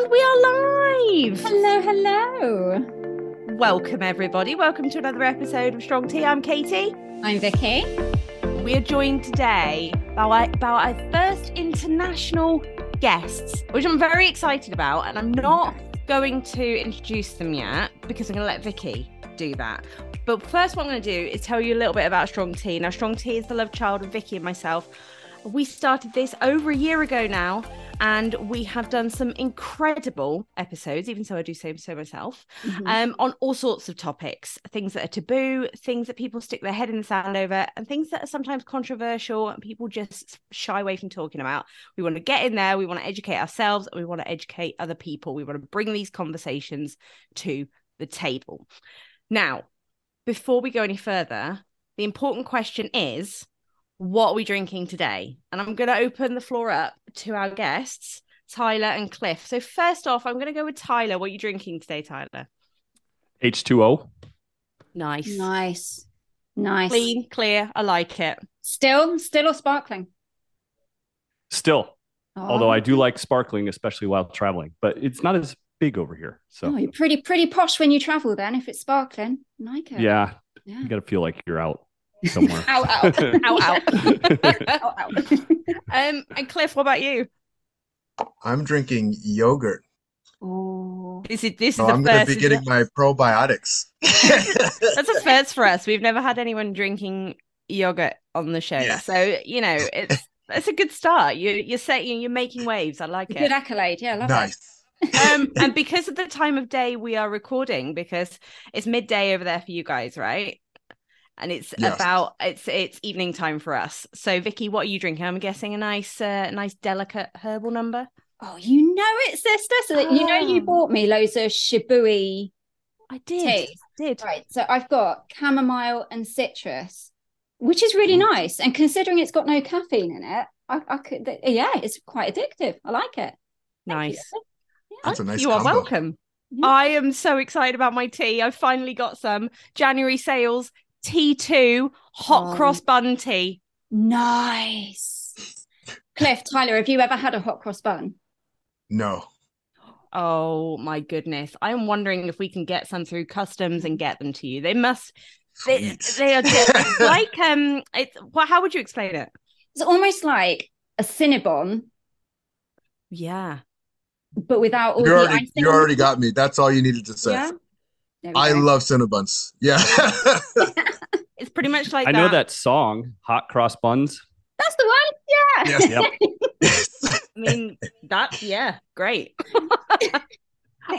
And we are live! Hello, hello! Welcome everybody, welcome to another episode of Strong Tea. I'm Katie. I'm Vicky. We are joined today by our first international guests, which I'm very excited about, and I'm not going to introduce them yet because I'm going to let Vicky do that. But first what I'm going to do is tell you a little bit about Strong Tea. Now Strong Tea is the love child of Vicky and myself. We started this over a year ago now, and we have done some incredible episodes, even so I do say so myself, on all sorts of topics, things that are taboo, things that people stick their head in the sand over, and things that are sometimes controversial and people just shy away from talking about. We want to get in there, we want to educate ourselves, and we want to educate other people. We want to bring these conversations to the table. Now, before we go any further, the important question is, what are we drinking today? And I'm going to open the floor up to our guests, Tyler and Cliff. So first off, I'm going to go with Tyler. What are you drinking today, Tyler? H2O. Nice. Nice. Nice. Clean, clear. I like it. Still or sparkling? Still. Oh. Although I do like sparkling, especially while traveling. But it's not as big over here. So you're pretty posh when you travel then, if it's sparkling. I like it. Yeah. You got to feel like you're out somewhere. Ow, ow. And Cliff, what about you? I'm drinking yogurt. Oh, this is I'm going to be getting my probiotics. That's a first for us. We've never had anyone drinking yogurt on the show, so you know it's a good start. You're setting, you're making waves. I like it. Good accolade, yeah, I love nice. It. And because of the time of day we are recording, because it's midday over there for you guys, right? And it's it's evening time for us. So, Vicky, what are you drinking? I'm guessing a nice delicate herbal number. Oh, you know it, sister. So you know you bought me loads of Shibui. I did. Tea. I did. Right. So I've got chamomile and citrus, which is really nice. And considering it's got no caffeine in it, I could, it's quite addictive. I like it. Nice. Yeah. That's a nice combo. You are welcome. Mm-hmm. I am so excited about my tea. I've finally got some January sales. T2 hot cross bun tea. Nice. Cliff, Tyler, have you ever had a hot cross bun? No. Oh my goodness. I'm wondering if we can get some through customs and get them to you. They are just like how would you explain it? It's almost like a Cinnabon. Yeah. But without all you already got me. That's all you needed to say. Yeah? I love Cinnabuns. Yeah. It's pretty much like I know that song, Hot Cross Buns. That's the one. Yeah. Yes. Yep. I mean, great.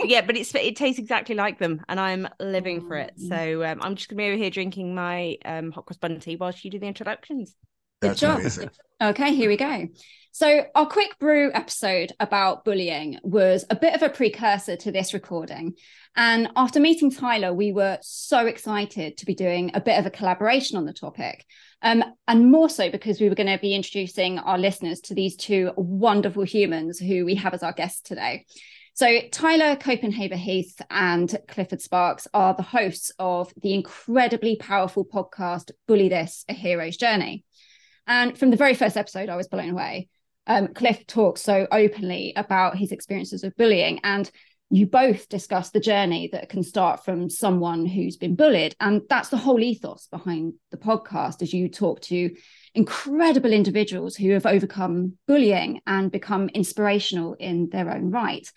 Yeah, but it tastes exactly like them, and I'm living for it. So I'm just going to be over here drinking my hot cross bun tea whilst you do the introductions. That's amazing. Okay, here we go. So our quick brew episode about bullying was a bit of a precursor to this recording. And after meeting Tyler, we were so excited to be doing a bit of a collaboration on the topic. And more so because we were going to be introducing our listeners to these two wonderful humans who we have as our guests today. So Tyler Copenhaver-Heath and Clifford Starks are the hosts of the incredibly powerful podcast, Bully This, A Hero's Journey. And from the very first episode, I was blown away. Cliff talks so openly about his experiences of bullying, and you both discuss the journey that can start from someone who's been bullied. And that's the whole ethos behind the podcast, as you talk to incredible individuals who have overcome bullying and become inspirational in their own right.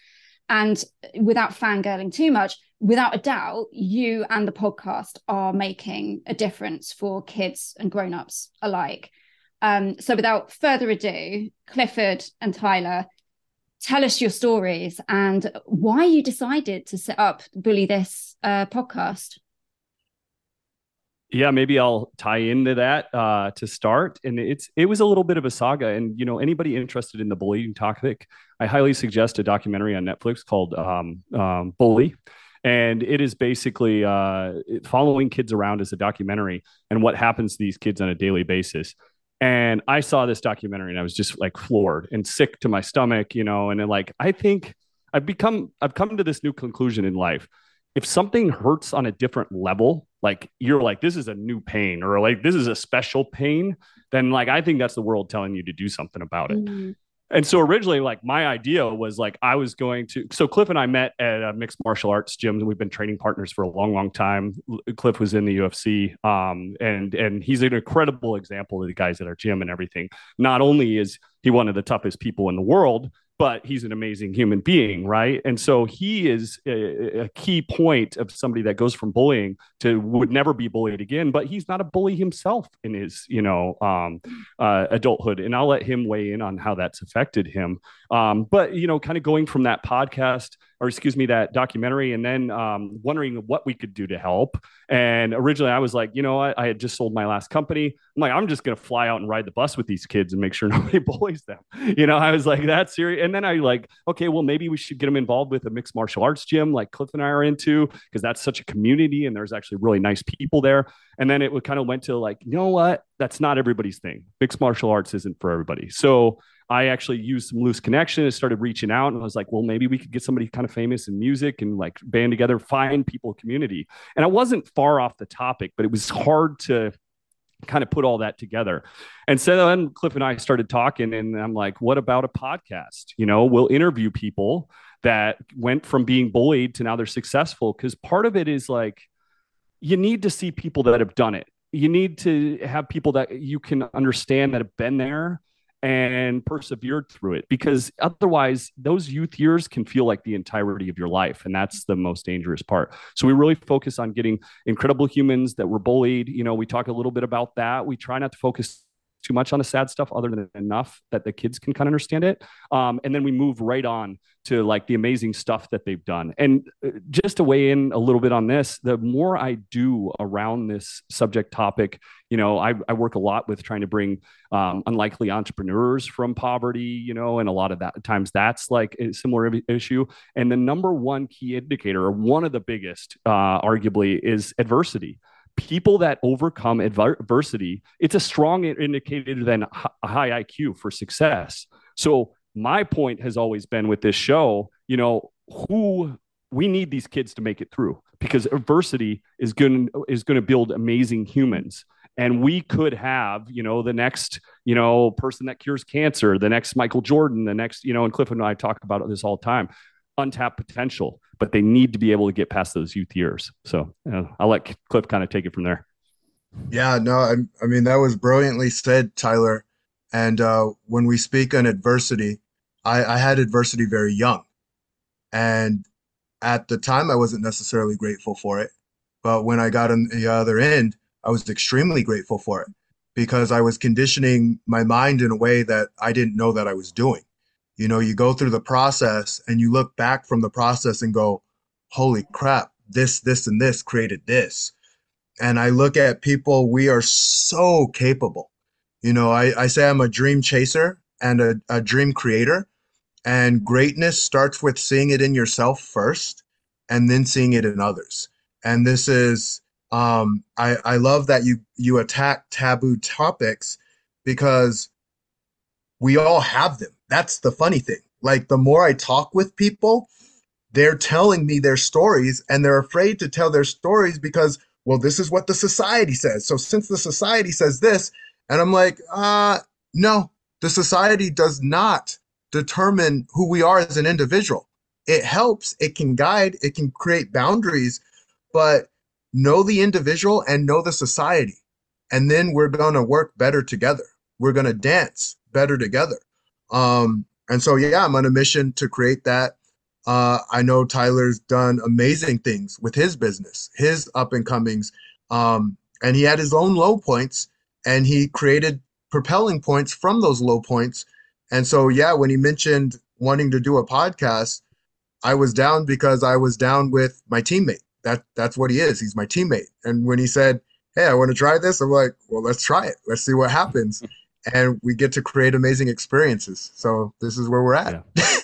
And without fangirling too much, without a doubt, you and the podcast are making a difference for kids and grown-ups alike. So without further ado, Clifford and Tyler, tell us your stories and why you decided to set up Bully This podcast. Yeah, maybe I'll tie into that to start. And it was a little bit of a saga. And, you know, anybody interested in the bullying topic, I highly suggest a documentary on Netflix called Bully. And it is basically following kids around as a documentary and what happens to these kids on a daily basis. And I saw this documentary and I was just like floored and sick to my stomach, you know, and then like, I think I've come to this new conclusion in life. If something hurts on a different level, like you're like, this is a new pain or like, this is a special pain, then like, I think that's the world telling you to do something about it. Mm-hmm. And so originally, like, my idea was like, I was going to, so Cliff and I met at a mixed martial arts gym, and we've been training partners for a long, long time. Cliff was in the UFC, and he's an incredible example of the guys at our gym and everything. Not only is he one of the toughest people in the world, but he's an amazing human being, right? And so he is a key point of somebody that goes from bullying to would never be bullied again, but he's not a bully himself in his, adulthood. And I'll let him weigh in on how that's affected him. But, you know, kind of going from that that documentary, and then wondering what we could do to help. And originally I was like, I had just sold my last company. I'm like, I'm just going to fly out and ride the bus with these kids and make sure nobody bullies them. I was like, that's serious. And then I like, okay, well, maybe we should get them involved with a mixed martial arts gym like Cliff and I are into, because that's such a community and there's actually really nice people there. And then it kind of went to like, you know what? That's not everybody's thing. Mixed martial arts isn't for everybody. So I actually used some loose connection and started reaching out, and I was like, well, maybe we could get somebody kind of famous in music and like band together, find people, community. And I wasn't far off the topic, but it was hard to kind of put all that together. And so then Cliff and I started talking, and I'm like, what about a podcast? We'll interview people that went from being bullied to now they're successful. Cause part of it is like, you need to see people that have done it. You need to have people that you can understand that have been there and persevered through it, because otherwise those youth years can feel like the entirety of your life. And that's the most dangerous part. So we really focus on getting incredible humans that were bullied. We talk a little bit about that. We try not to focus too much on the sad stuff, other than enough that the kids can kind of understand it. And then we move right on to like the amazing stuff that they've done. And just to weigh in a little bit on this, the more I do around this subject topic, I work a lot with trying to bring unlikely entrepreneurs from poverty, and a lot of that times that's like a similar issue. And the number one key indicator, or one of the biggest, arguably, is adversity. People that overcome adversity, it's a strong indicator than a high IQ for success. So my point has always been with this show, we need these kids to make it through, because adversity is going to build amazing humans. And we could have, the next, person that cures cancer, the next Michael Jordan, the next, and Cliff and I talk about this all the time. Untapped potential, but they need to be able to get past those youth years. So I'll let Cliff kind of take it from there. Yeah, no, I mean, that was brilliantly said, Tyler. And when we speak on adversity, I had adversity very young. And at the time, I wasn't necessarily grateful for it. But when I got on the other end, I was extremely grateful for it, because I was conditioning my mind in a way that I didn't know that I was doing. You go through the process and you look back from the process and go, holy crap, this, and this created this. And I look at people, we are so capable. I say I'm a dream chaser and a dream creator, and greatness starts with seeing it in yourself first and then seeing it in others. And this is, I love that you attack taboo topics, because we all have them. That's the funny thing. Like, the more I talk with people, they're telling me their stories, and they're afraid to tell their stories because, well, this is what the society says. So since the society says this, and I'm like, no, the society does not determine who we are as an individual. It helps, it can guide, it can create boundaries, but know the individual and know the society. And then we're gonna work better together. We're gonna dance better together. And so, yeah, I'm on a mission to create that. I know Tyler's done amazing things with his business, his up and comings, and he had his own low points, and he created propelling points from those low points. And so, yeah, when he mentioned wanting to do a podcast, I was down because I was down with my teammate. That's what he is. He's my teammate. And when he said, hey, I want to try this, I'm like, well, let's try it. Let's see what happens. And we get to create amazing experiences. So this is where we're at. Yeah.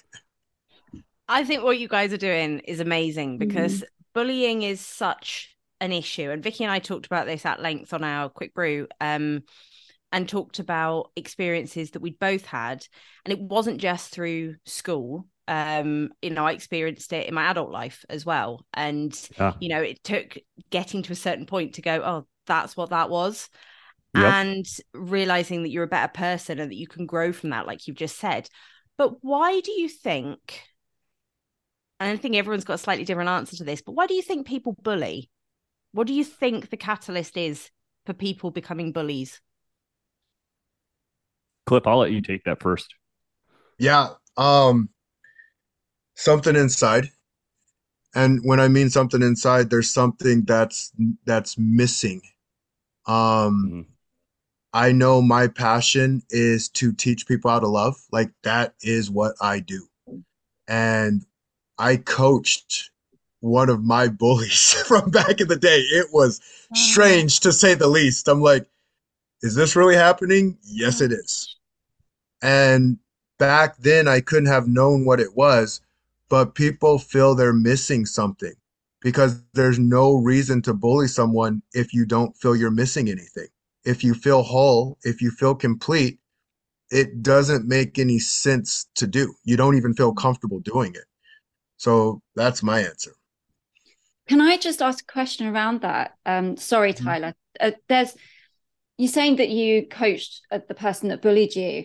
I think what you guys are doing is amazing, because bullying is such an issue. And Vicky and I talked about this at length on our Quick Brew, and talked about experiences that we'd both had. And it wasn't just through school. I experienced it in my adult life as well. And, it took getting to a certain point to go, oh, that's what that was. Yep. And realizing that you're a better person and that you can grow from that, like you've just said. But why do you think, and I think everyone's got a slightly different answer to this, but why do you think people bully? What do you think the catalyst is for people becoming bullies? Cliff, I'll let you take that first. Yeah. Something inside. And when I mean something inside, there's something that's missing. I know my passion is to teach people how to love. Like, that is what I do. And I coached one of my bullies from back in the day. It was strange, to say the least. I'm like, is this really happening? Yes, it is. And back then I couldn't have known what it was, but people feel they're missing something, because there's no reason to bully someone if you don't feel you're missing anything. If you feel whole, if you feel complete, it doesn't make any sense to do. You don't even feel comfortable doing it. So that's my answer. Can I just ask a question around that? Sorry, Tyler. You're saying that you coached the person that bullied you.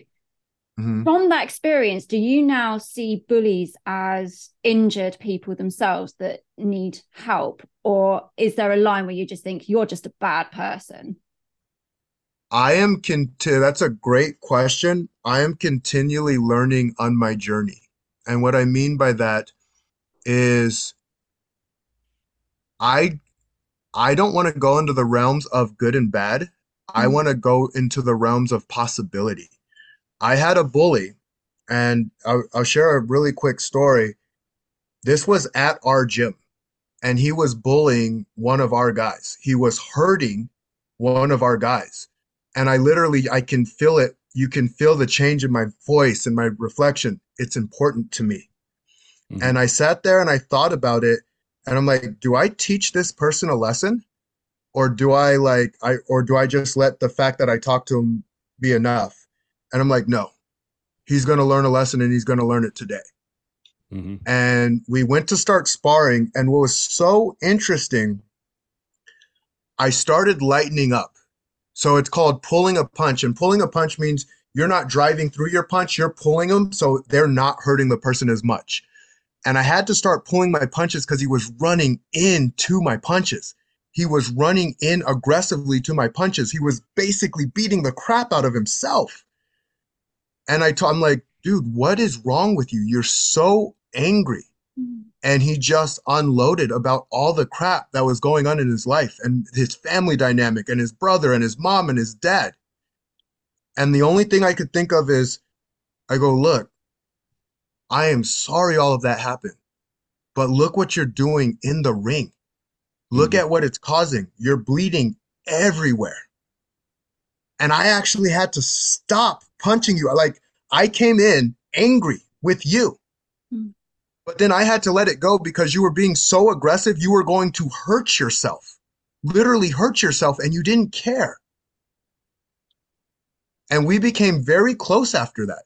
From that experience, do you now see bullies as injured people themselves that need help? Or is there a line where you just think you're just a bad person? That's a great question. I am continually learning on my journey. And what I mean by that is I don't want to go into the realms of good and bad. I want to go into the realms of possibility. I had a bully, and I'll share a really quick story. This was at our gym, and he was bullying one of our guys. He was hurting one of our guys. And I can feel it. You can feel the change in my voice and my reflection. It's important to me. And I sat there and I thought about it, and I'm like, do I teach this person a lesson? Or do I just let the fact that I talked to him be enough? And I'm like, no, he's going to learn a lesson, and he's going to learn it today. And we went to start sparring. And what was so interesting, I started lightening up. So it's called pulling a punch. And pulling a punch means you're not driving through your punch. You're pulling them so they're not hurting the person as much. And I had to start pulling my punches because he was running into my punches. He was running in aggressively to my punches. He was basically beating the crap out of himself. And I'm like, dude, what is wrong with you? You're so angry. And he just unloaded about all the crap that was going on in his life and his family dynamic and his brother and his mom and his dad. And the only thing I could think of is, I go, look, I am sorry all of that happened, but look what you're doing in the ring. Look at what it's causing. You're bleeding everywhere. And I actually had to stop punching you. Like, I came in angry with you, but then I had to let it go because you were being so aggressive. You were going to hurt yourself, literally hurt yourself, and you didn't care. And we became very close after that.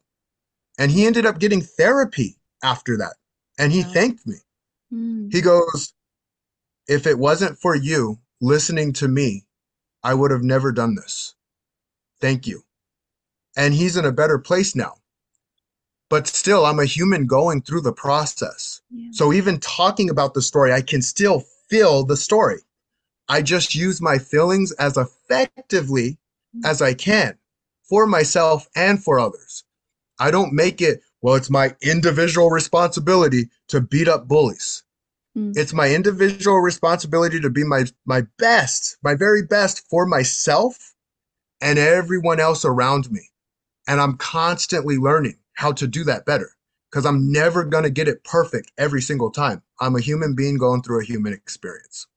And he ended up getting therapy after that. And he thanked me. He goes, if it wasn't for you listening to me, I would have never done this. Thank you. And he's in a better place now. But still, I'm a human going through the process. So even talking about the story, I can still feel the story. I just use my feelings as effectively as I can for myself and for others. I don't make it, well, it's my individual responsibility to beat up bullies. It's my individual responsibility to be my best, my very best for myself and everyone else around me. And I'm constantly learning how to do that better, because I'm never going to get it perfect every single time. I'm a human being going through a human experience.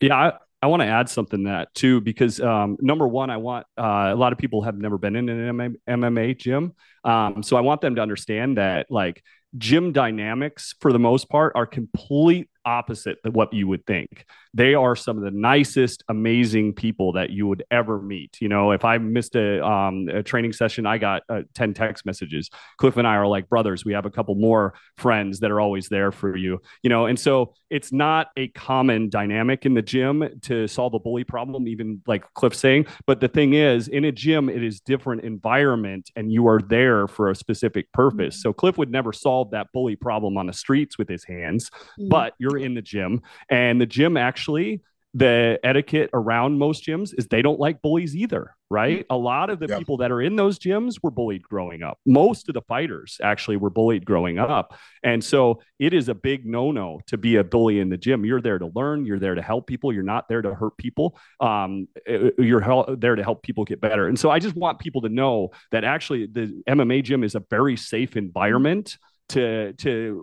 Yeah, I want to add something to that too, because number one, I want a lot of people have never been in an MMA gym. So I want them to understand that, like, gym dynamics for the most part are complete opposite than what you would think. They are some of the nicest, amazing people that you would ever meet. You know, if I missed a training session, I got 10 text messages. Cliff and I are like brothers. We have a couple more friends that are always there for you, you know? And so it's not a common dynamic in the gym to solve a bully problem, even like Cliff's saying. But the thing is, in a gym, it is different environment and you are there for a specific purpose. Mm-hmm. So Cliff would never solve that bully problem on the streets with his hands, mm-hmm. but you're in the gym, and the gym actually, the etiquette around most gyms is they don't like bullies either, right? A lot of the people that are in those gyms were bullied growing up. Most of the fighters actually were bullied growing up. And so it is a big no-no to be a bully in the gym. You're there to learn. You're there to help people. You're not there to hurt people. You're there to help people get better. And so I just want people to know that actually the MMA gym is a very safe environment to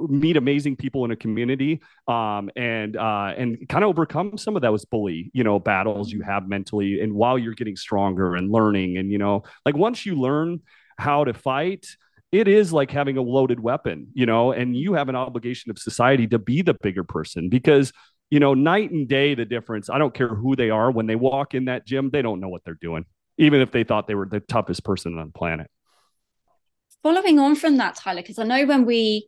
meet amazing people in a community, and kind of overcome some of those bully, you know, battles you have mentally, and while you're getting stronger and learning. And, you know, like once you learn how to fight, it is like having a loaded weapon, you know, and you have an obligation of society to be the bigger person, because, you know, night and day, the difference, I don't care who they are, when they walk in that gym, they don't know what they're doing, even if they thought they were the toughest person on the planet. Following on from that, Tyler, because I know when we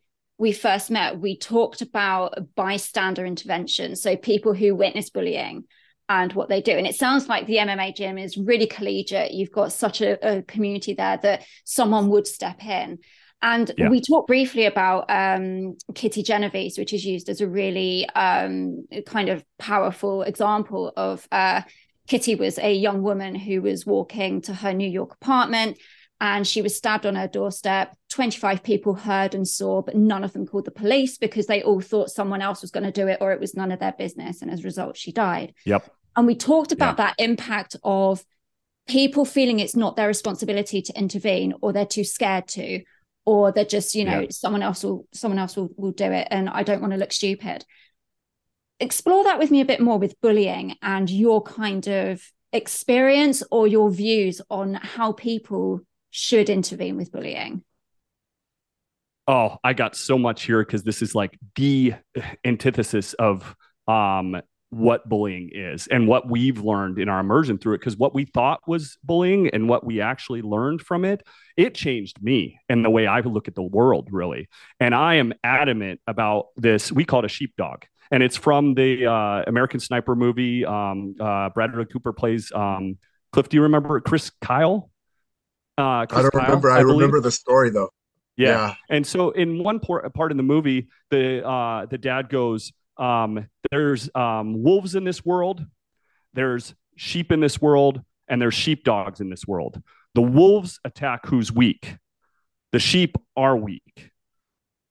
first met, we talked about bystander intervention. So people who witness bullying and what they do. And it sounds like the MMA gym is really collegiate. You've got such a community there that someone would step in. And we talked briefly about Kitty Genovese, which is used as a really kind of powerful example of Kitty was a young woman who was walking to her New York apartment, and she was stabbed on her doorstep. 25 people heard and saw, but none of them called the police because they all thought someone else was going to do it, or it was none of their business. And as a result, she died. Yep. And we talked about that impact of people feeling it's not their responsibility to intervene, or they're too scared to, or they're just, you know, someone else will do it, and I don't want to look stupid. Explore that with me a bit more with bullying and your kind of experience or your views on how people should intervene with bullying. Oh, I got so much here because this is like the antithesis of what bullying is and what we've learned in our immersion through it, because what we thought was bullying and what we actually learned from it, it changed me and the way I look at the world, really. And I am adamant about this. We call it a sheepdog. And it's from the American Sniper movie. Bradley Cooper plays Cliff. Do you remember Chris Kyle? I remember the story though. Yeah. And so in one part in the movie, the dad goes, there's wolves in this world, there's sheep in this world, and there's sheepdogs in this world. The wolves attack who's weak. The sheep are weak.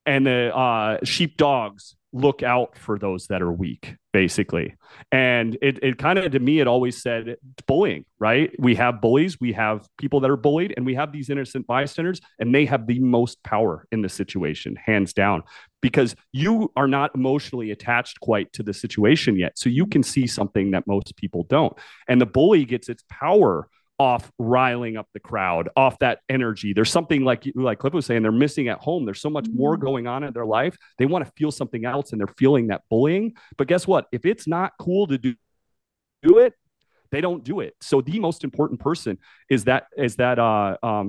And the sheepdogs look out for those that are weak, basically. And it kind of, to me, it always said bullying, right? We have bullies, we have people that are bullied, and we have these innocent bystanders, and they have the most power in the situation, hands down, because you are not emotionally attached quite to the situation yet. So you can see something that most people don't. And the bully gets its power off riling up the crowd, off that energy. There's something like Cliff was saying, they're missing at home. There's so much more going on in their life. They want to feel something else, and they're feeling that bullying. But guess what? If it's not cool to do it, they don't do it. So the most important person is that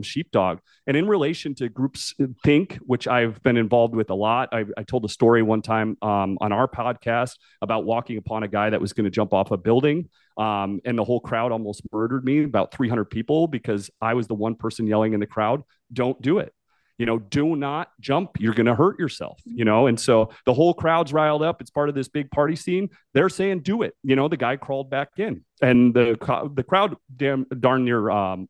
sheepdog. And in relation to groups think, which I've been involved with a lot, I told a story one time on our podcast about walking upon a guy that was going to jump off a building. And the whole crowd almost murdered me, about 300 people, because I was the one person yelling in the crowd, don't do it. You know, do not jump. You're going to hurt yourself, you know? And so the whole crowd's riled up. It's part of this big party scene. They're saying, do it. You know, the guy crawled back in, and the crowd darn near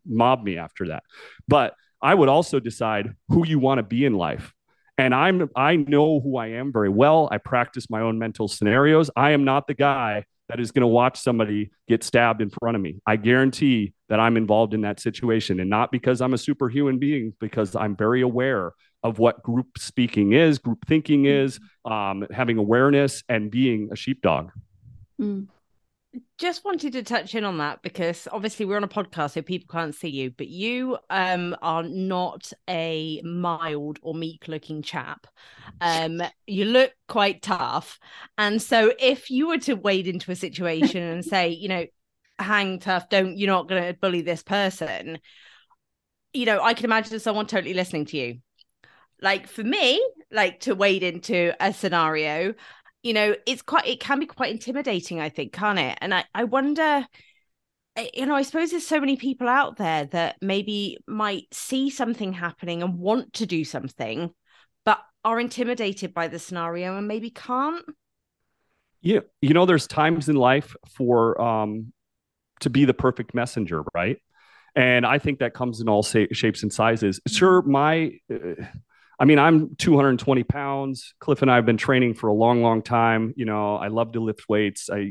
mobbed me after that. But I would also decide who you want to be in life. And I know who I am very well. I practice my own mental scenarios. I am not the guy that is going to watch somebody get stabbed in front of me. I guarantee that I'm involved in that situation, and not because I'm a superhuman being, because I'm very aware of what group speaking is, group thinking is, having awareness and being a sheepdog. Mm. just wanted to touch in on that because obviously we're on a podcast, so people can't see you, but you are not a mild or meek-looking chap. You look quite tough. And so if you were to wade into a situation and say, you know, hang tough, don't, you're not going to bully this person, you know, I can imagine someone totally listening to you. Like for me, like to wade into a scenario, you know, it can be quite intimidating, I think, can't it? And I wonder, you know, I suppose there's so many people out there that maybe might see something happening and want to do something, but are intimidated by the scenario and maybe can't. Yeah. You know, there's times in life for, to be the perfect messenger, right? And I think that comes in all shapes and sizes. Sure. I'm 220 pounds. Cliff and I have been training for a long, long time. You know, I love to lift weights. I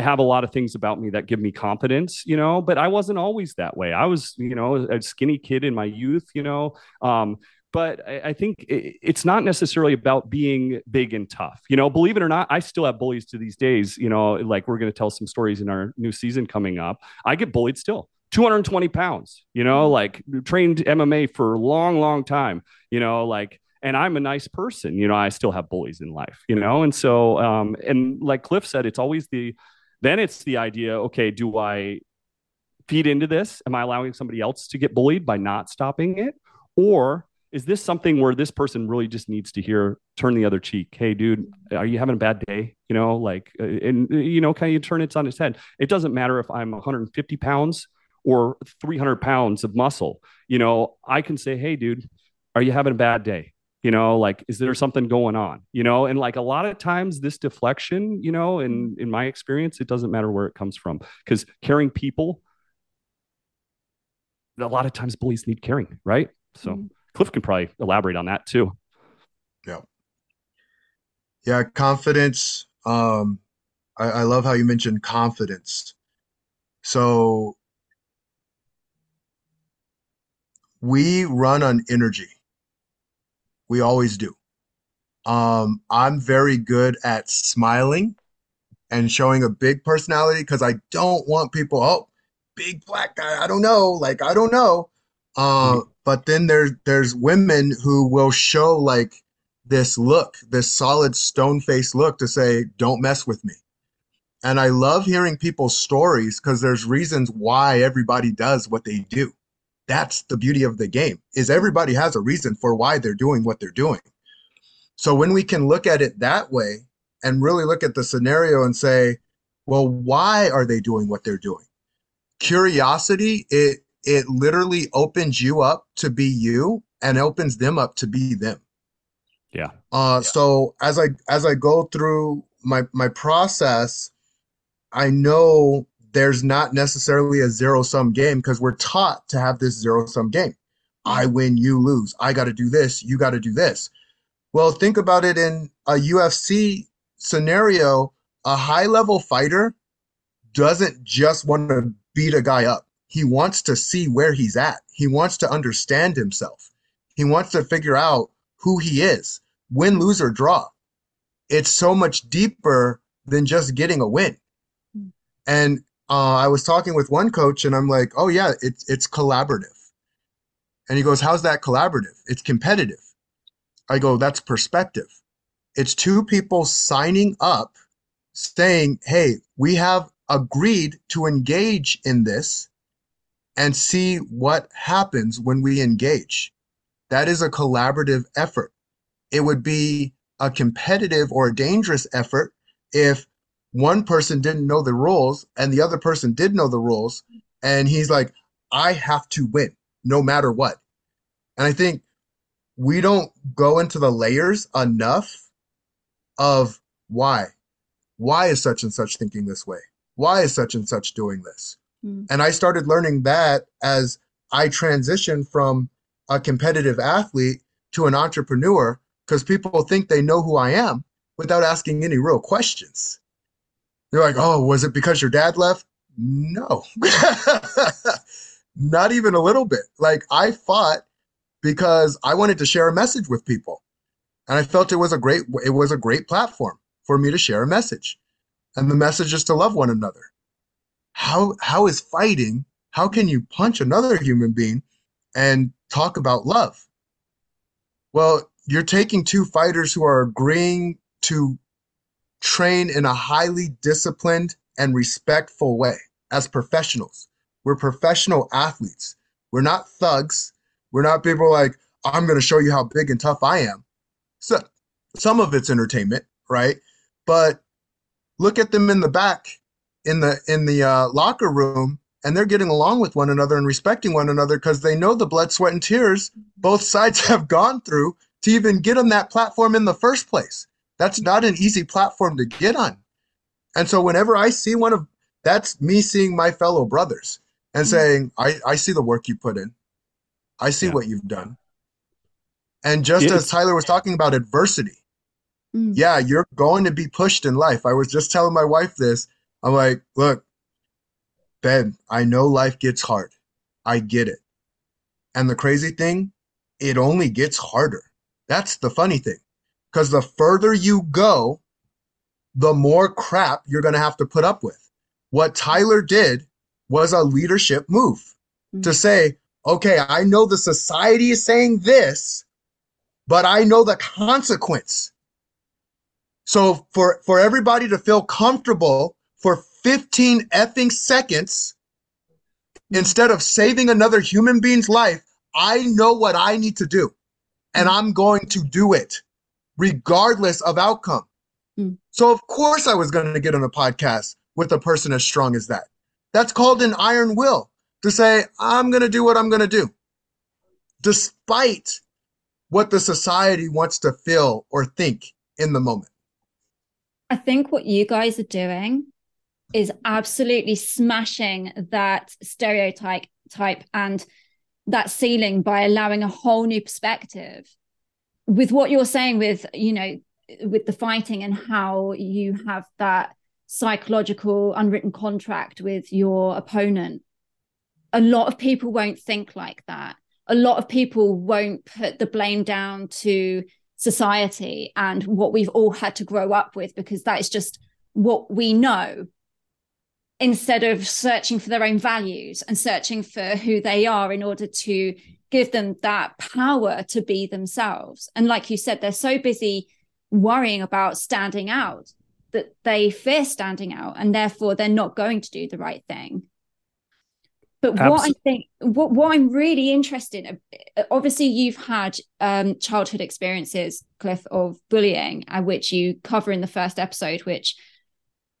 have a lot of things about me that give me confidence, you know, but I wasn't always that way. I was, you know, a skinny kid in my youth, you know, but I think it's not necessarily about being big and tough. You know, believe it or not, I still have bullies to these days. You know, like we're going to tell some stories in our new season coming up. I get bullied still. 220 pounds, you know, like trained MMA for a long, long time, you know, like, and I'm a nice person, you know, I still have bullies in life, you know? And so, and like Cliff said, it's always the idea, okay, do I feed into this? Am I allowing somebody else to get bullied by not stopping it? Or is this something where this person really just needs to hear, turn the other cheek? Hey, dude, are you having a bad day? You know, like, and you know, can you turn it on its head? It doesn't matter if I'm 150 pounds or 300 pounds of muscle, you know, I can say, hey, dude, are you having a bad day? You know, like, is there something going on? You know, and like a lot of times this deflection, you know, and in my experience, it doesn't matter where it comes from, because caring people, a lot of times bullies need caring, right? So Cliff can probably elaborate on that too. Yeah. Yeah. Confidence. I love how you mentioned confidence. So we run on energy. We always do. I'm very good at smiling and showing a big personality because I don't want people, oh, big black guy, I don't know. Like, I don't know. But then there's women who will show like this look, this solid stone-faced look to say, don't mess with me. And I love hearing people's stories because there's reasons why everybody does what they do. That's the beauty of the game, is everybody has a reason for why they're doing what they're doing. So when we can look at it that way and really look at the scenario and say, well, why are they doing what they're doing? Curiosity, it literally opens you up to be you and opens them up to be them. Yeah. So as I go through my process, I know there's not necessarily a zero-sum game because we're taught to have this zero-sum game. I win, you lose. I got to do this. You got to do this. Well, think about it in a UFC scenario. A high-level fighter doesn't just want to beat a guy up. He wants to see where he's at. He wants to understand himself. He wants to figure out who he is, win, lose, or draw. It's so much deeper than just getting a win. And I was talking with one coach and I'm like, oh yeah, it's collaborative. And he goes, how's that collaborative? It's competitive. I go, that's perspective. It's two people signing up saying, hey, we have agreed to engage in this and see what happens when we engage. That is a collaborative effort. It would be a competitive or a dangerous effort if one person didn't know the rules and the other person did know the rules. And he's like, I have to win no matter what. And I think we don't go into the layers enough of why. Why is such and such thinking this way? Why is such and such doing this? And I started learning that as I transitioned from a competitive athlete to an entrepreneur, because people think they know who I am without asking any real questions. They're like, oh, was it because your dad left? No, not even a little bit. Like, I fought because I wanted to share a message with people. And I felt it was a great platform for me to share a message. And the message is to love one another. How is fighting, how can you punch another human being and talk about love? Well, you're taking two fighters who are agreeing to train in a highly disciplined and respectful way as professionals. We're professional athletes. We're not thugs. We're not people like, I'm going to show you how big and tough I am. So some of it's entertainment, right? But look at them in the back, in the locker room, and they're getting along with one another and respecting one another because they know the blood, sweat, and tears both sides have gone through to even get on that platform in the first place. That's not an easy platform to get on. And so whenever I see one of, that's me seeing my fellow brothers and saying, I see the work you put in. I see what you've done. And just as Tyler was talking about adversity, yeah, you're going to be pushed in life. I was just telling my wife this. I'm like, look, Ben, I know life gets hard. I get it. And the crazy thing, it only gets harder. That's the funny thing. Because the further you go, the more crap you're going to have to put up with. What Tyler did was a leadership move to say, okay, I know the society is saying this, but I know the consequence. So for everybody to feel comfortable for 15 effing seconds, instead of saving another human being's life, I know what I need to do, and I'm going to do it regardless of outcome. So of course I was going to get on a podcast with a person as strong as that. That's called an iron will, to say, I'm going to do what I'm going to do, despite what the society wants to feel or think in the moment. I think what you guys are doing is absolutely smashing that stereotype and that ceiling by allowing a whole new perspective with what you're saying with, you know, with the fighting and how you have that psychological unwritten contract with your opponent. A lot of people won't think like that. A lot of people won't put the blame down to society and what we've all had to grow up with, because that is just what we know, instead of searching for their own values and searching for who they are in order to give them that power to be themselves. And like you said, they're so busy worrying about standing out that they fear standing out, and therefore they're not going to do the right thing. But what I think, what I'm really interested in, obviously you've had childhood experiences, Cliff, of bullying, which you cover in the first episode, which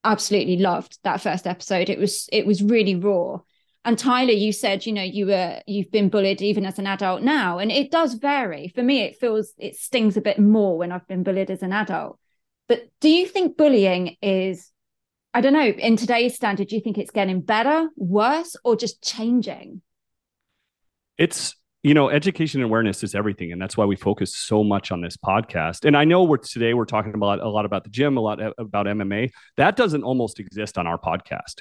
absolutely loved that first episode. It was really raw. And Tyler, you said, you know, you've been bullied even as an adult now, and it does vary. For me, it stings a bit more when I've been bullied as an adult. But do you think bullying is, I don't know, in today's standard, do you think it's getting better, worse, or just changing? It's, you know, education and awareness is everything. And that's why we focus so much on this podcast. And I know today we're talking about a lot about the gym, a lot about MMA. That doesn't almost exist on our podcast.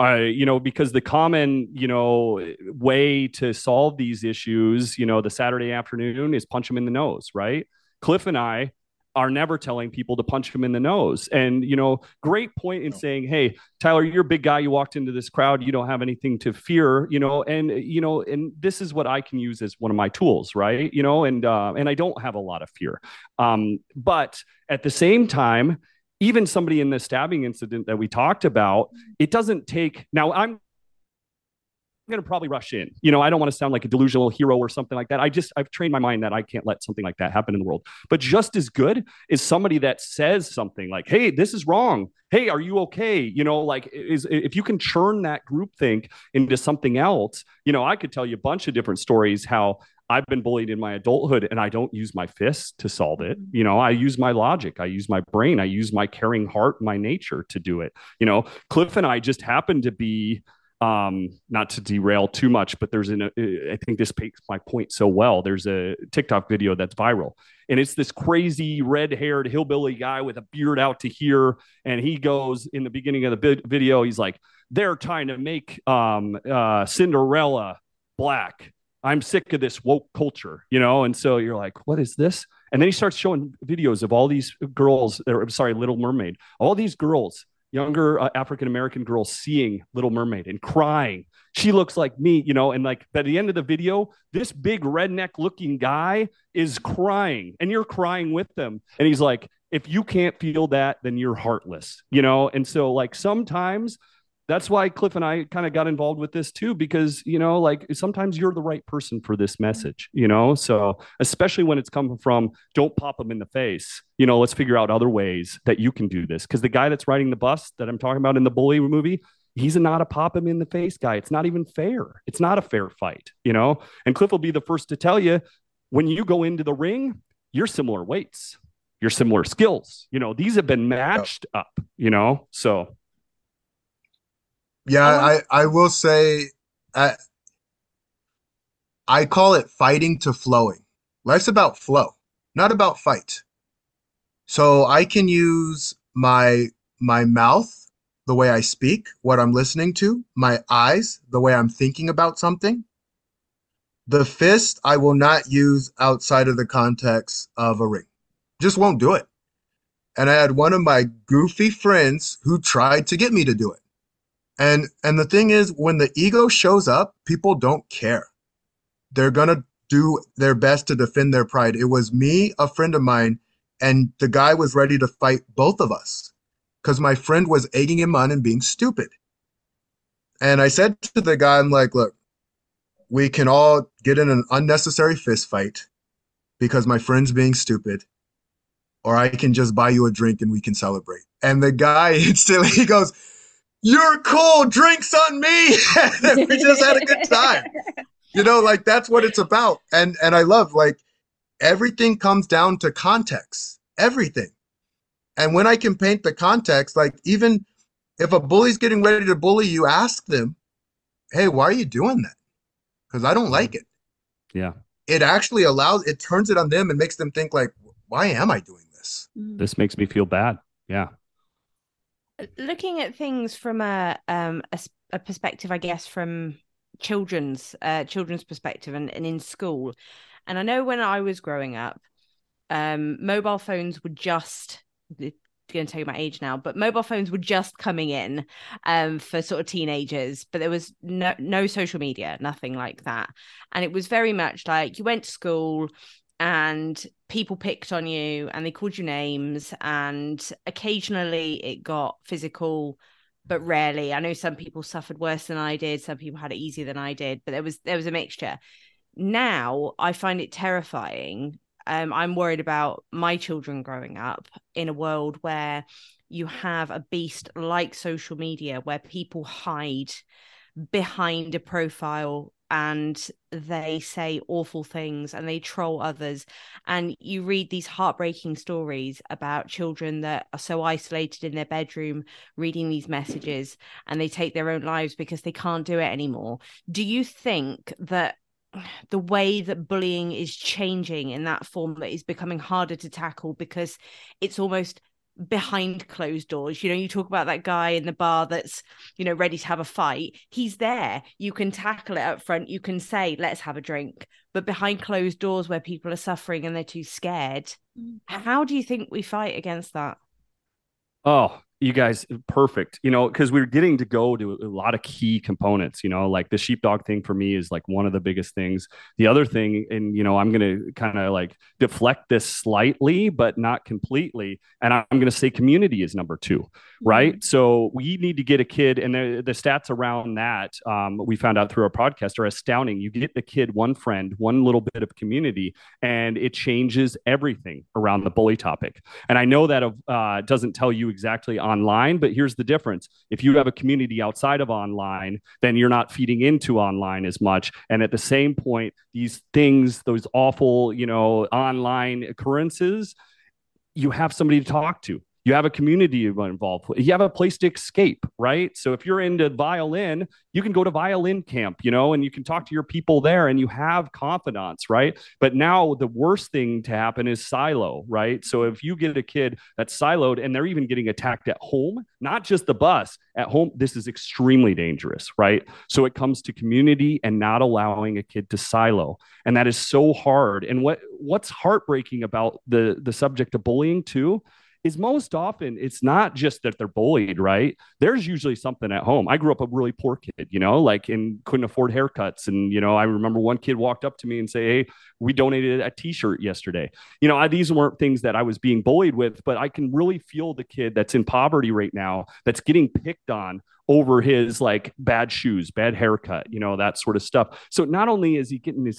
You know, because the common, you know, way to solve these issues, you know, the Saturday afternoon is punch them in the nose, right? Cliff and I are never telling people to punch them in the nose. And, you know, great point in saying, hey, Tyler, you're a big guy. You walked into this crowd. You don't have anything to fear, you know, and this is what I can use as one of my tools, right? You know, and I don't have a lot of fear. But at the same time, even somebody in the stabbing incident that we talked about, it doesn't take, now I'm going to probably rush in. You know, I don't want to sound like a delusional hero or something like that. I've trained my mind that I can't let something like that happen in the world. But just as good is somebody that says something like, hey, this is wrong. Hey, are you okay? You know, like if you can churn that groupthink into something else, you know, I could tell you a bunch of different stories how I've been bullied in my adulthood, and I don't use my fists to solve it. You know, I use my logic. I use my brain. I use my caring heart, my nature to do it. You know, Cliff and I just happen to be, not to derail too much, but I think this makes my point so well. There's a TikTok video that's viral, and it's this crazy red-haired hillbilly guy with a beard out to here. And he goes in the beginning of the video, he's like, they're trying to make Cinderella black. I'm sick of this woke culture, you know? And so you're like, what is this? And then he starts showing videos of all these girls, Little Mermaid, all these girls, younger African-American girl seeing Little Mermaid and crying. She looks like me, you know, and like by the end of the video, this big redneck looking guy is crying and you're crying with them. And he's like, if you can't feel that, then you're heartless, you know? And so like sometimes that's why Cliff and I kind of got involved with this too, because, you know, like sometimes you're the right person for this message, you know? So especially when it's coming from, don't pop them in the face, you know, let's figure out other ways that you can do this. Cause the guy that's riding the bus that I'm talking about in the Bully movie, he's not a pop him in the face guy. It's not even fair. It's not a fair fight, you know? And Cliff will be the first to tell you, when you go into the ring, you're similar weights, you're similar skills, you know, these have been matched up, you know? So. Yeah, I will say, I call it fighting to flowing. Life's about flow, not about fight. So I can use my mouth, the way I speak, what I'm listening to, my eyes, the way I'm thinking about something. The fist, I will not use outside of the context of a ring. Just won't do it. And I had one of my goofy friends who tried to get me to do it. And the thing is, when the ego shows up, people don't care. They're going to do their best to defend their pride. It was me, a friend of mine, and the guy was ready to fight both of us because my friend was egging him on and being stupid. And I said to the guy, I'm like, look, we can all get in an unnecessary fist fight because my friend's being stupid, or I can just buy you a drink and we can celebrate. And the guy instantly, he goes, you're cool, drinks on me. We just had a good time. You know, like that's what it's about. And I love, like, everything comes down to context, everything. And when I can paint the context, like even if a bully's getting ready to bully you, ask them, hey, why are you doing that? Because I don't like it. Yeah. It actually it turns it on them and makes them think like, why am I doing this? This makes me feel bad. Yeah. Looking at things from a perspective, I guess, from children's perspective and in school. And I know when I was growing up, mobile phones were just, I'm going to tell you my age now, but mobile phones were just coming in for sort of teenagers, but there was no social media, nothing like that. And it was very much like you went to school and people picked on you and they called you names, and occasionally it got physical, but rarely. I know some people suffered worse than I did, some people had it easier than I did, but there was a mixture. Now I find it terrifying. I'm worried about my children growing up in a world where you have a beast like social media where people hide behind a profile and they say awful things and they troll others, and you read these heartbreaking stories about children that are so isolated in their bedroom reading these messages, and they take their own lives because they can't do it anymore. Do you think that the way that bullying is changing in that form, that is becoming harder to tackle because it's almost behind closed doors? You know, you talk about that guy in the bar that's, you know, ready to have a fight. He's there. You can tackle it up front. You can say, let's have a drink. But behind closed doors where people are suffering and they're too scared, how do you think we fight against that? Oh, you guys, perfect. You know, because we're getting to go to a lot of key components, you know, like the sheepdog thing for me is like one of the biggest things. The other thing, and, you know, I'm going to kind of like deflect this slightly, but not completely. And I'm going to say community is number two, right? Mm-hmm. So we need to get a kid, and the stats around that we found out through our podcast are astounding. You get the kid one friend, one little bit of community, and it changes everything around the bully topic. And I know that doesn't tell you exactly online, but here's the difference. If you have a community outside of online, then you're not feeding into online as much. And at the same point, these things, those awful, you know, online occurrences, you have somebody to talk to. You have a community involved. You have a place to escape, right? So if you're into violin, you can go to violin camp, you know, and you can talk to your people there and you have confidants, right? But now the worst thing to happen is silo, right? So if you get a kid that's siloed and they're even getting attacked at home, not just the bus, at home, this is extremely dangerous, right? So it comes to community and not allowing a kid to silo. And that is so hard. And what's heartbreaking about the subject of bullying too is most often it's not just that they're bullied, right? There's usually something at home. I grew up a really poor kid, you know, like, and couldn't afford haircuts. And, you know, I remember one kid walked up to me and say, "Hey, we donated a t-shirt yesterday." You know, these weren't things that I was being bullied with, but I can really feel the kid that's in poverty right now, that's getting picked on over his like bad shoes, bad haircut, you know, that sort of stuff. So not only is he getting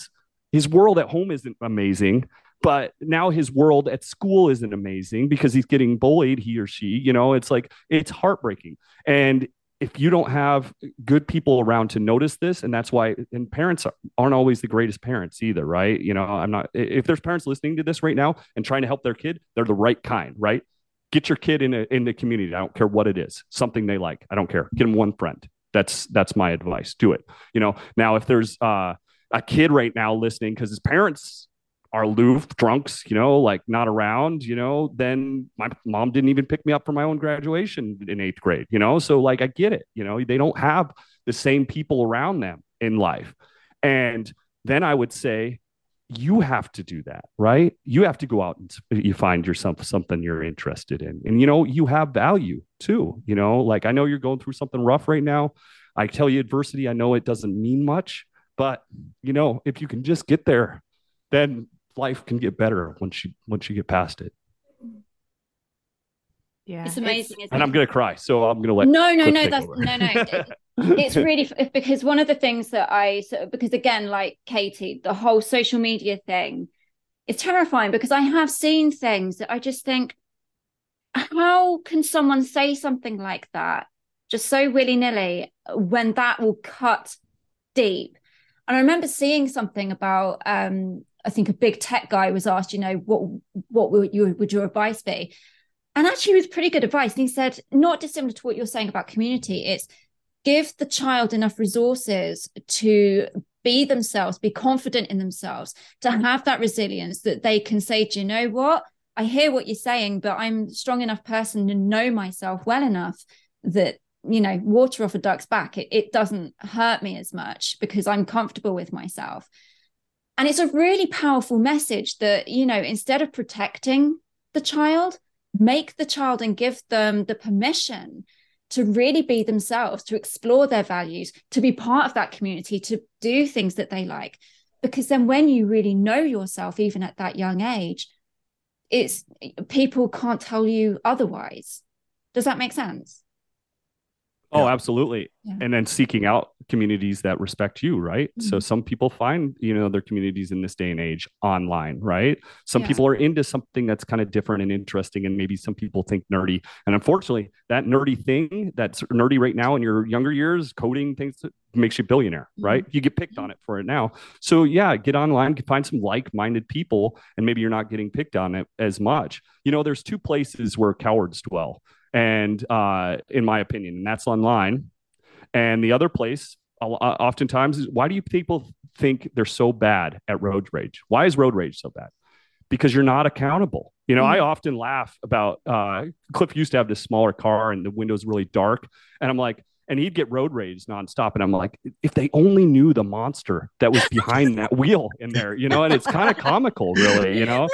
his world at home isn't amazing, but now his world at school isn't amazing because he's getting bullied, he or she, you know, it's like, it's heartbreaking. And if you don't have good people around to notice this, and that's why, and parents aren't always the greatest parents either, right? You know, I'm not, if there's parents listening to this right now and trying to help their kid, they're the right kind, right? Get your kid in the community. I don't care what it is, something they like. I don't care. Get them one friend. That's my advice. Do it. You know, now if there's a kid right now listening, because his parents are aloof, drunks, you know, like not around, you know, then my mom didn't even pick me up for my own graduation in 8th grade, you know? So like, I get it, you know, they don't have the same people around them in life. And then I would say, you have to do that, right? You have to go out and you find yourself something you're interested in. And, you know, you have value too, you know, like I know you're going through something rough right now. I tell you adversity, I know it doesn't mean much, but you know, if you can just get there, then life can get better once you get past it. Yeah, it's amazing. And I'm gonna cry, so I'm gonna let. No. It's really because one of the things that because again, like Katie, the whole social media thing is terrifying because I have seen things that I just think, how can someone say something like that just so willy-nilly when that will cut deep? And I remember seeing something about I think a big tech guy was asked, you know, what would your advice be? And actually it was pretty good advice. And he said, not dissimilar to what you're saying about community, it's give the child enough resources to be themselves, be confident in themselves, to have that resilience that they can say, do you know what? I hear what you're saying, but I'm a strong enough person to know myself well enough that, you know, water off a duck's back, it doesn't hurt me as much because I'm comfortable with myself. And it's a really powerful message that, you know, instead of protecting the child, make the child and give them the permission to really be themselves, to explore their values, to be part of that community, to do things that they like. Because then when you really know yourself, even at that young age, it's people can't tell you otherwise. Does that make sense? Oh, absolutely. Yeah. And then seeking out communities that respect you, right? Mm-hmm. So some people find, you know, their communities in this day and age online, right? Some people are into something that's kind of different and interesting. And maybe some people think nerdy. And unfortunately, that nerdy thing that's nerdy right now in your younger years, coding things makes you a billionaire, right? You get picked on it for it now. So yeah, get online, find some like-minded people, and maybe you're not getting picked on it as much. You know, there's two places where cowards dwell. And in my opinion, and that's online. And the other place oftentimes is, why do you people think they're so bad at road rage? Why is road rage so bad? Because you're not accountable. You know, I often laugh about Cliff used to have this smaller car and the window's really dark. And I'm like, and he'd get road rage nonstop. And I'm like, if they only knew the monster that was behind that wheel in there, you know, and it's kind of comical, really, you know.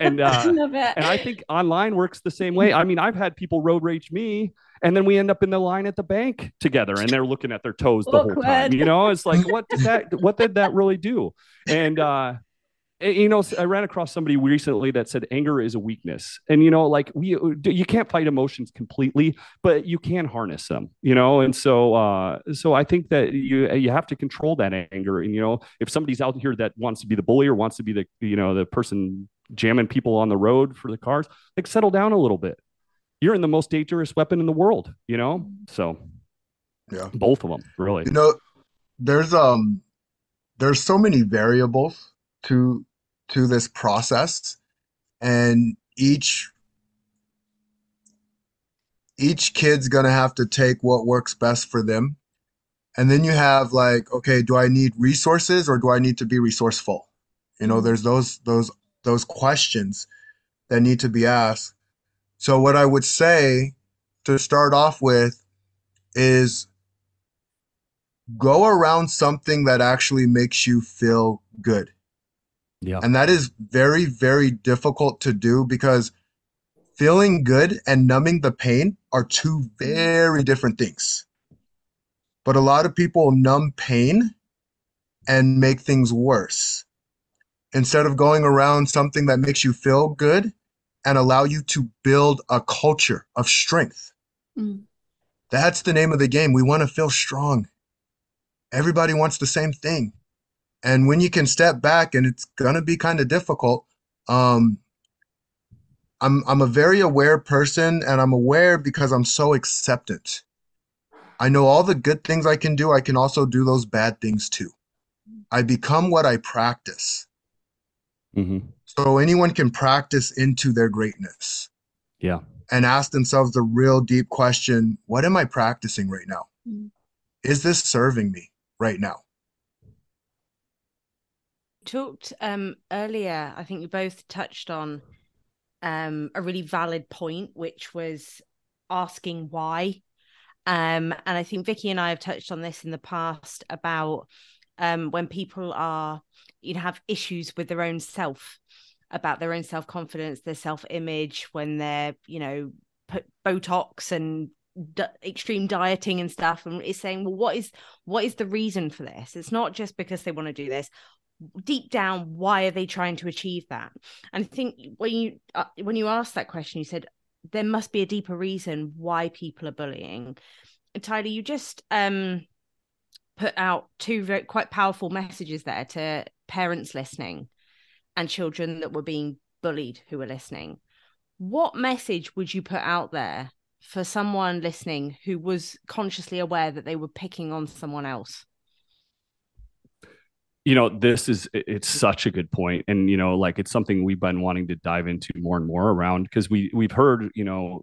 And I think online works the same way. I mean, I've had people road rage me, and then we end up in the line at the bank together and they're looking at their toes the whole time. You know, it's like, what did that really do? And, you know, I ran across somebody recently that said anger is a weakness. And, you know, like you can't fight emotions completely, but you can harness them, you know? And so, so I think that you have to control that anger. And, you know, if somebody's out here that wants to be the bully or wants to be the, you know, the person jamming people on the road for the cars, like settle down a little bit. You're in the most dangerous weapon in the world, you know? So yeah, both of them really, you know, there's so many variables to this process, and each kid's gonna have to take what works best for them. And then you have like, okay, do I need resources or do I need to be resourceful? You know, there's those questions that need to be asked. So what I would say to start off with is go around something that actually makes you feel good. Yeah. And that is very, very difficult to do because Feeling good and numbing the pain are two very different things. But a lot of people numb pain and make things worse. Instead of going around something that makes you feel good and allow you to build a culture of strength. Mm. That's the name of the game. We want to feel strong. Everybody wants the same thing. And when you can step back, and it's going to be kind of difficult, I'm a very aware person, and I'm aware because I'm so acceptant. I know all the good things I can do. I can also do those bad things too. I become what I practice. Mm-hmm. So anyone can practice into their greatness. Yeah. And ask themselves the real deep question, what am I practicing right now? Mm-hmm. Is this serving me right now? Talked earlier, I think you both touched on a really valid point, which was asking why. And I think Vicky and I have touched on this in the past about when people are, have issues with their own self, about their own self-confidence, their self-image, when they're, put Botox and extreme dieting and stuff. And it's saying, well, what is the reason for this? It's not just because they want to do this. Deep down, why are they trying to achieve that? And I think when you asked that question, you said there must be a deeper reason why people are bullying. And Tyler, you just put out two very, quite powerful messages there to parents listening and children that were being bullied who were listening. What message would you put out there for someone listening who was consciously aware that they were picking on someone else? It's such a good point. And, it's something we've been wanting to dive into more and more around, because we've heard,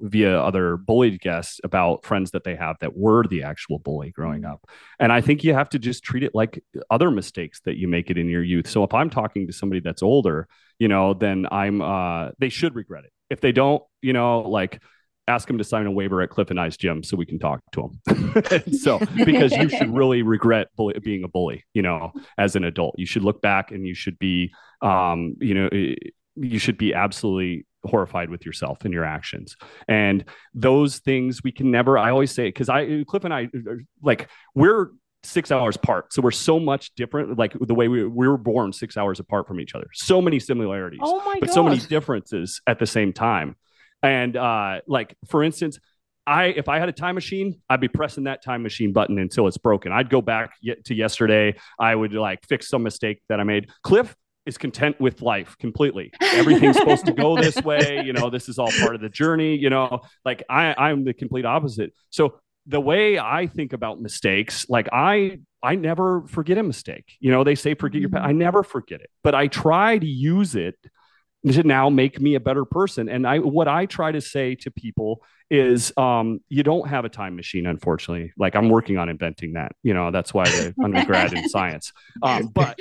via other bullied guests about friends that they have that were the actual bully growing up. And I think you have to just treat it like other mistakes that you make it in your youth. So if I'm talking to somebody that's older, then they should regret it. If they don't, ask him to sign a waiver at Cliff and I's gym so we can talk to him. So, because you should really regret being a bully, as an adult. You should look back and you should be, you should be absolutely horrified with yourself and your actions. And those things we can never, I always say, because Cliff and I, we're 6 hours apart. So we're so much different. Like the way we were born 6 hours apart from each other. So many similarities, but so many differences at the same time. And for instance, if I had a time machine, I'd be pressing that time machine button until it's broken. I'd go back to yesterday. I would fix some mistake that I made. Cliff is content with life completely. Everything's supposed to go this way. This is all part of the journey. I'm the complete opposite. So the way I think about mistakes, I never forget a mistake. They say forget your past. I never forget it, but I try to use it to now make me a better person. And what I try to say to people is, you don't have a time machine, unfortunately. I'm working on inventing that, that's why I'm an undergrad in science. But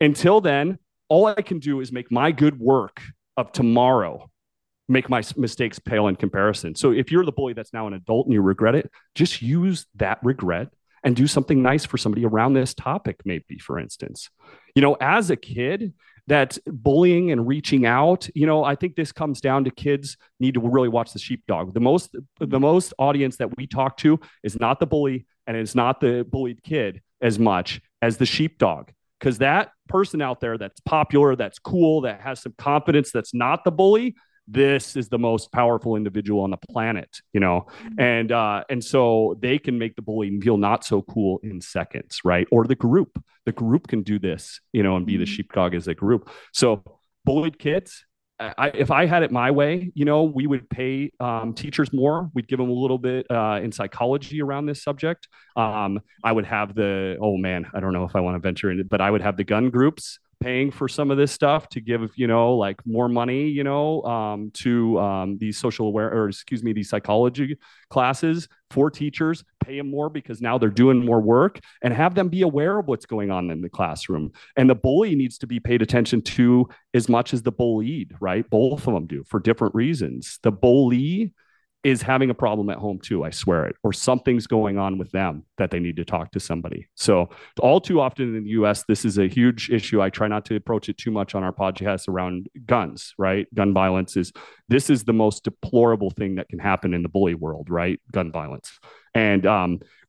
until then, all I can do is make my good work of tomorrow, make my mistakes pale in comparison. So if you're the bully that's now an adult and you regret it, just use that regret and do something nice for somebody around this topic, maybe, for instance. As a kid, that's bullying and reaching out. I think this comes down to kids need to really watch the sheepdog. The most audience that we talk to is not the bully, and it's not the bullied kid as much as the sheepdog. Because that person out there that's popular, that's cool, that has some confidence, that's not the bully, this is the most powerful individual on the planet, and so they can make the bully feel not so cool in seconds, right? Or the group can do this, and be the sheepdog as a group. So bullied kids, if I had it my way, we would pay teachers more. We'd give them a little bit in psychology around this subject. I would have I don't know if I want to venture into it, but I would have the gun groups paying for some of this stuff to give, more money, to these these psychology classes for teachers, pay them more because now they're doing more work, and have them be aware of what's going on in the classroom. And the bully needs to be paid attention to as much as the bullied, right? Both of them do, for different reasons. The bully is having a problem at home too, I swear it, or something's going on with them that they need to talk to somebody. So all too often in the US, this is a huge issue. I try not to approach it too much on our podcast around guns, right? Gun violence is, this is the most deplorable thing that can happen in the bully world, right? Gun violence. And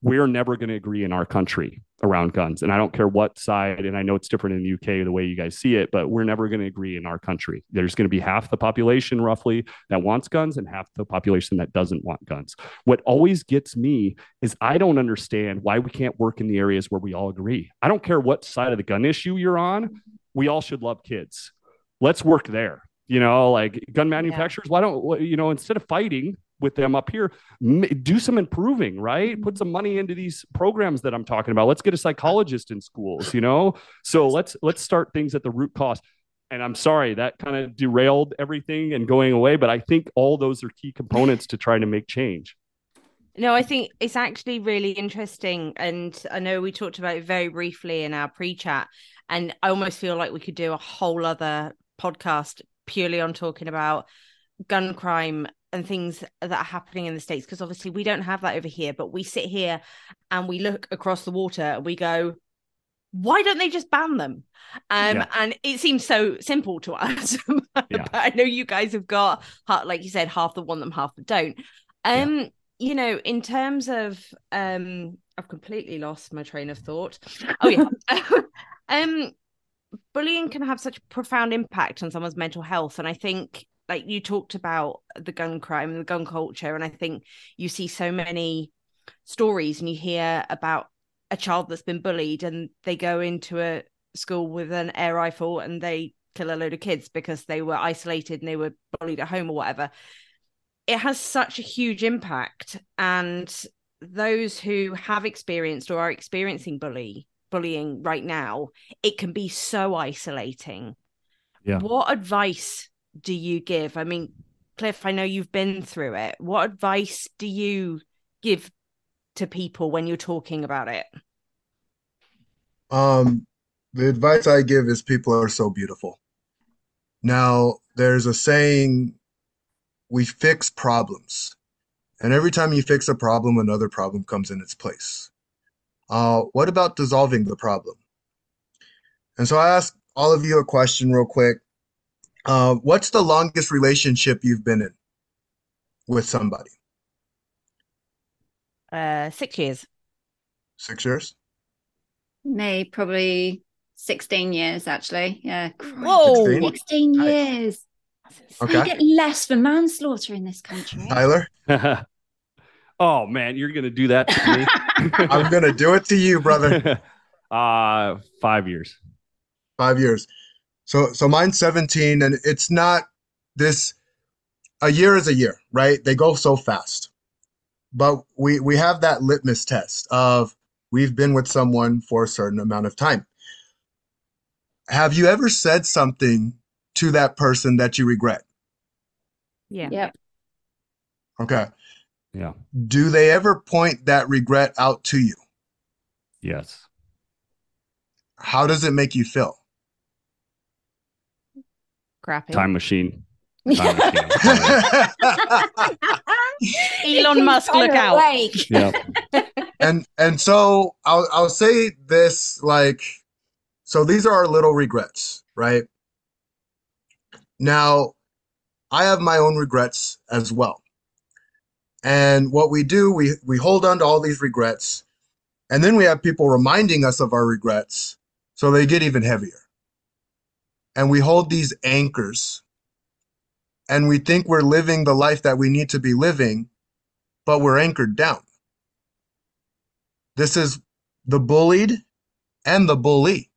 we're never going to agree in our country around guns. And I don't care what side, and I know it's different in the UK, the way you guys see it, but we're never going to agree in our country. There's going to be half the population roughly that wants guns and half the population that doesn't want guns. What always gets me is I don't understand why we can't work in the areas where we all agree. I don't care what side of the gun issue you're on. We all should love kids. Let's work there. You know, like gun manufacturers, why don't, you know, instead of fighting with them up here, do some improving, right? Put some money into these programs that I'm talking about. Let's get a psychologist in schools, you know? So let's start things at the root cause. And I'm sorry, that kind of derailed everything and going away, but I think all those are key components to try to make change. No, I think it's actually really interesting. And I know we talked about it very briefly in our pre-chat, and I almost feel like we could do a whole other podcast purely on talking about gun crime and things that are happening in the States, because obviously we don't have that over here, but we sit here and we look across the water and we go, why don't they just ban them? And it seems so simple to us. But I know you guys have got, like you said, half the want them, half the don't. You know, in terms of, I've completely lost my train of thought. Oh yeah. Bullying can have such a profound impact on someone's mental health. And I think, like you talked about the gun crime and the gun culture, and I think you see so many stories and you hear about a child that's been bullied and they go into a school with an air rifle and they kill a load of kids because they were isolated and they were bullied at home or whatever. It has such a huge impact. And those who have experienced or are experiencing bullying right now, it can be so isolating. Yeah. What advice do you give? I mean, Cliff, I know you've been through it. What advice do you give to people when you're talking about it? The advice I give is people are so beautiful. Now, there's a saying, we fix problems. And every time you fix a problem, another problem comes in its place. What about dissolving the problem? And so I ask all of you a question real quick. What's the longest relationship you've been in with somebody? 6 years. 6 years? No, probably 16 years, actually. Yeah. Whoa! 16 years. Okay. You get less for manslaughter in this country. Tyler? Oh, man, you're going to do that to me. I'm going to do it to you, brother. 5 years. 5 years. So mine's 17, and it's not this, a year is a year, right? They go so fast. But we have that litmus test of we've been with someone for a certain amount of time. Have you ever said something to that person that you regret? Yeah. Yep. Okay. Yeah. Do they ever point that regret out to you? Yes. How does it make you feel? Crappy. Time machine. Time machine. Elon Musk, look out. Yeah. And so I'll say this, like, so these are our little regrets, right? Now, I have my own regrets as well. And what we do, we hold on to all these regrets, and then we have people reminding us of our regrets, so they get even heavier. And we hold these anchors and we think we're living the life that we need to be living, but we're anchored down. This is the bullied and the bully.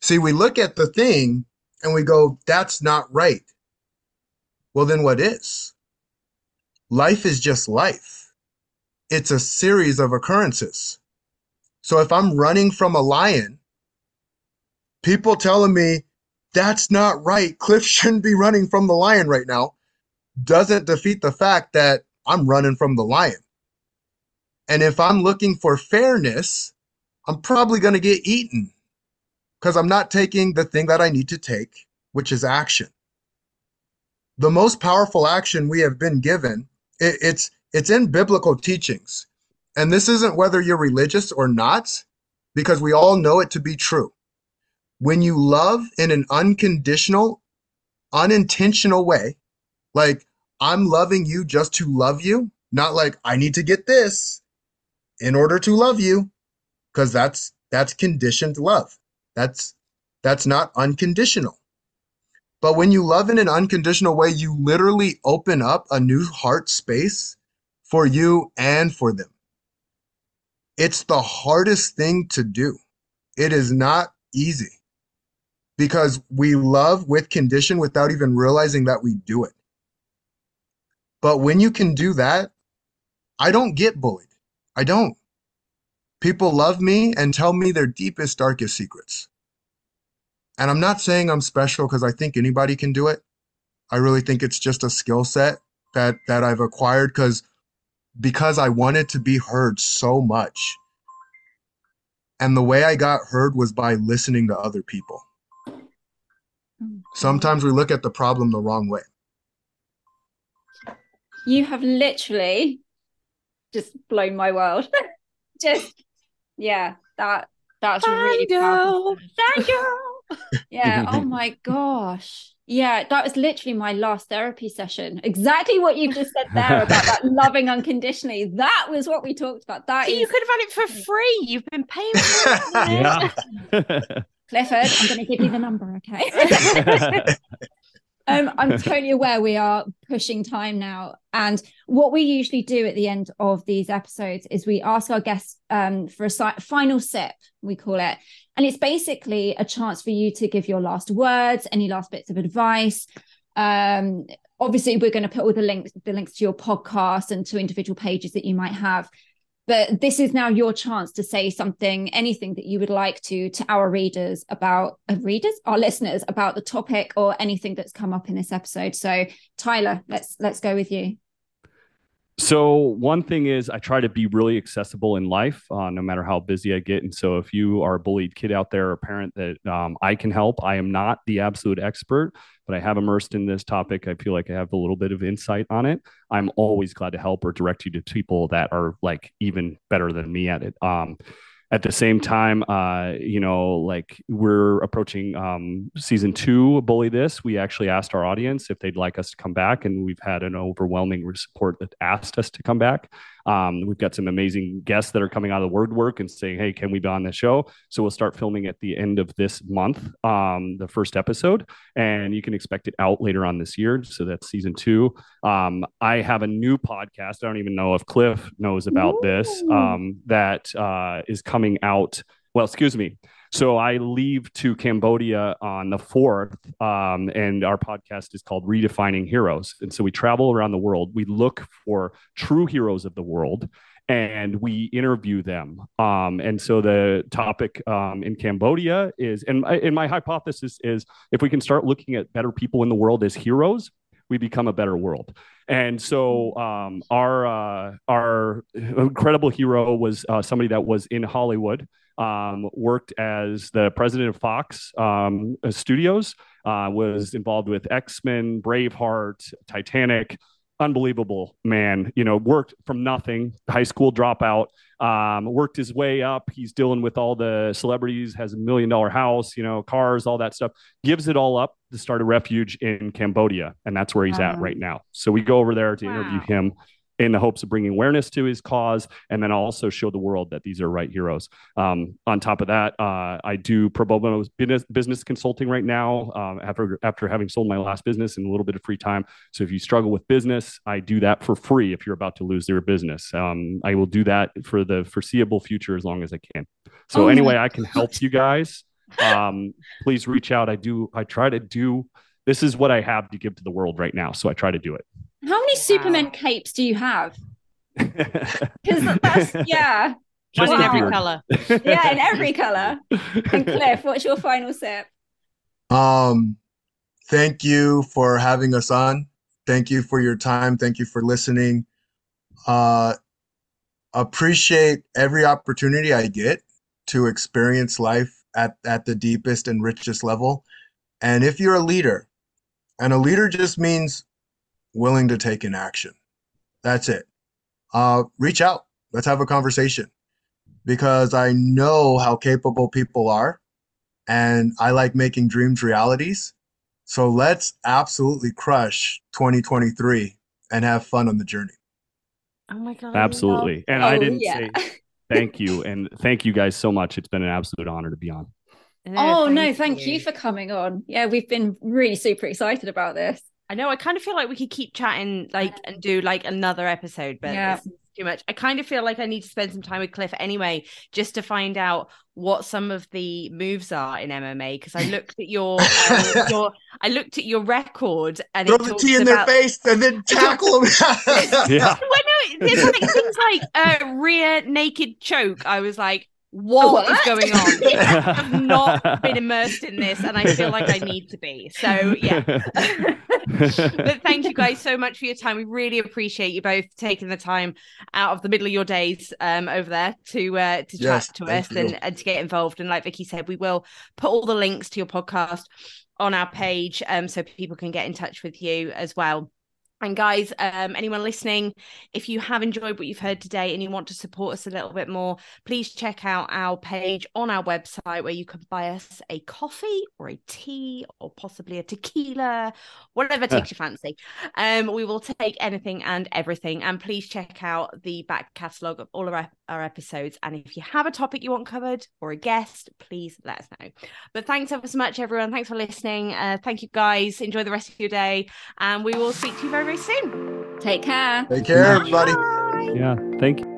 See, we look at the thing and we go, that's not right. Well, then what is? Life is just life. It's a series of occurrences. So if I'm running from a lion, people telling me, that's not right, Cliff shouldn't be running from the lion right now, doesn't defeat the fact that I'm running from the lion. And if I'm looking for fairness, I'm probably going to get eaten because I'm not taking the thing that I need to take, which is action. The most powerful action we have been given It's in biblical teachings. And this isn't whether you're religious or not, because we all know it to be true. When you love in an unconditional, unintentional way, like I'm loving you just to love you, not like I need to get this in order to love you, because that's conditioned love. That's not unconditional. But when you love in an unconditional way, you literally open up a new heart space for you and for them. It's the hardest thing to do. It is not easy because we love with condition without even realizing that we do it. But when you can do that, I don't get bullied. I don't. People love me and tell me their deepest, darkest secrets. And I'm not saying I'm special because I think anybody can do it. I really think it's just a skill set that I've acquired because I wanted to be heard so much. And the way I got heard was by listening to other people. Sometimes we look at the problem the wrong way. You have literally just blown my world. That's really powerful. Thank you. Yeah. Oh my gosh. Yeah, that was literally my last therapy session. Exactly what you just said there about that loving unconditionally. That was what we talked about. So you could have had it for free. You've been paying for it. Clifford, I'm going to give you the number, okay? I'm totally aware we are pushing time now. And what we usually do at the end of these episodes is we ask our guests for a final sip, we call it. And it's basically a chance for you to give your last words, any last bits of advice. Obviously, we're going to put all the links to your podcast and to individual pages that you might have. But this is now your chance to say something, anything that you would like to our readers about, our listeners about the topic or anything that's come up in this episode. So Tyler, let's go with you. So one thing is I try to be really accessible in life, no matter how busy I get. And so if you are a bullied kid out there, or a parent that I can help, I am not the absolute expert, but I have immersed in this topic. I feel like I have a little bit of insight on it. I'm always glad to help or direct you to people that are like even better than me at it. At the same time, we're approaching season 2, Bully This. We actually asked our audience if they'd like us to come back, and we've had an overwhelming support that asked us to come back. We've got some amazing guests that are coming out of the woodwork and saying, hey, can we be on the show? So we'll start filming at the end of this month, the first episode, and you can expect it out later on this year. So that's season 2. I have a new podcast. I don't even know if Cliff knows about this, that is coming out. Well, excuse me. So I leave to Cambodia on the 4th, and our podcast is called Redefining Heroes. And so we travel around the world. We look for true heroes of the world, and we interview them. And so the topic in Cambodia is, and my hypothesis is, if we can start looking at better people in the world as heroes, we become a better world. And so our incredible hero was somebody that was in Hollywood, worked as the president of Fox Studios, was involved with X-Men, Braveheart, Titanic. Unbelievable man, worked from nothing, high school dropout, worked his way up. He's dealing with all the celebrities, has $1 million house, cars, all that stuff, gives it all up to start a refuge in Cambodia. And that's where he's at right now. So we go over there to interview him in the hopes of bringing awareness to his cause, and then also show the world that these are right heroes. On top of that, I do pro bono business consulting right now, after having sold my last business and a little bit of free time. So if you struggle with business, I do that for free if you're about to lose your business. I will do that for the foreseeable future as long as I can. So anyway, I can help you guys. Please reach out. This is what I have to give to the world right now. So I try to do it. How many Superman capes do you have? Because just in every color. Yeah, in every color. And Cliff, what's your final sip? Thank you for having us on. Thank you for your time. Thank you for listening. Appreciate every opportunity I get to experience life at the deepest and richest level. And if you're a leader, and a leader just means willing to take an action. That's it. Reach out. Let's have a conversation, because I know how capable people are, and I like making dreams realities. So let's absolutely crush 2023 and have fun on the journey. Oh my God. Absolutely. And I didn't say thank you. And thank you guys so much. It's been an absolute honor to be on. Thank you for coming on. Yeah, we've been really super excited about this. I know. I kind of feel like we could keep chatting and do another episode, but this is too much. I kind of feel like I need to spend some time with Cliff anyway, just to find out what some of the moves are in MMA. Because I looked at your, I looked at your record, and throw the tea in their face and then tackle them. Yeah. Well, no, there's things like a rear naked choke. I was like, what is going on? I've not been immersed in this, and I feel like I need to be. So yeah. But thank you guys so much for your time. We really appreciate you both taking the time out of the middle of your days over there to chat to us and to get involved. And like Vicky said, we will put all the links to your podcast on our page so people can get in touch with you as well. And guys, anyone listening, if you have enjoyed what you've heard today and you want to support us a little bit more, please check out our page on our website, where you can buy us a coffee or a tea or possibly a tequila, whatever takes your fancy. We will take anything and everything. And please check out the back catalogue of all of our episodes. And if you have a topic you want covered or a guest, please let us know. But thanks ever so much, everyone. Thanks for listening. Thank you, guys. Enjoy the rest of your day. And we will speak to you very soon. Take care. Take care, everybody. Yeah, thank you.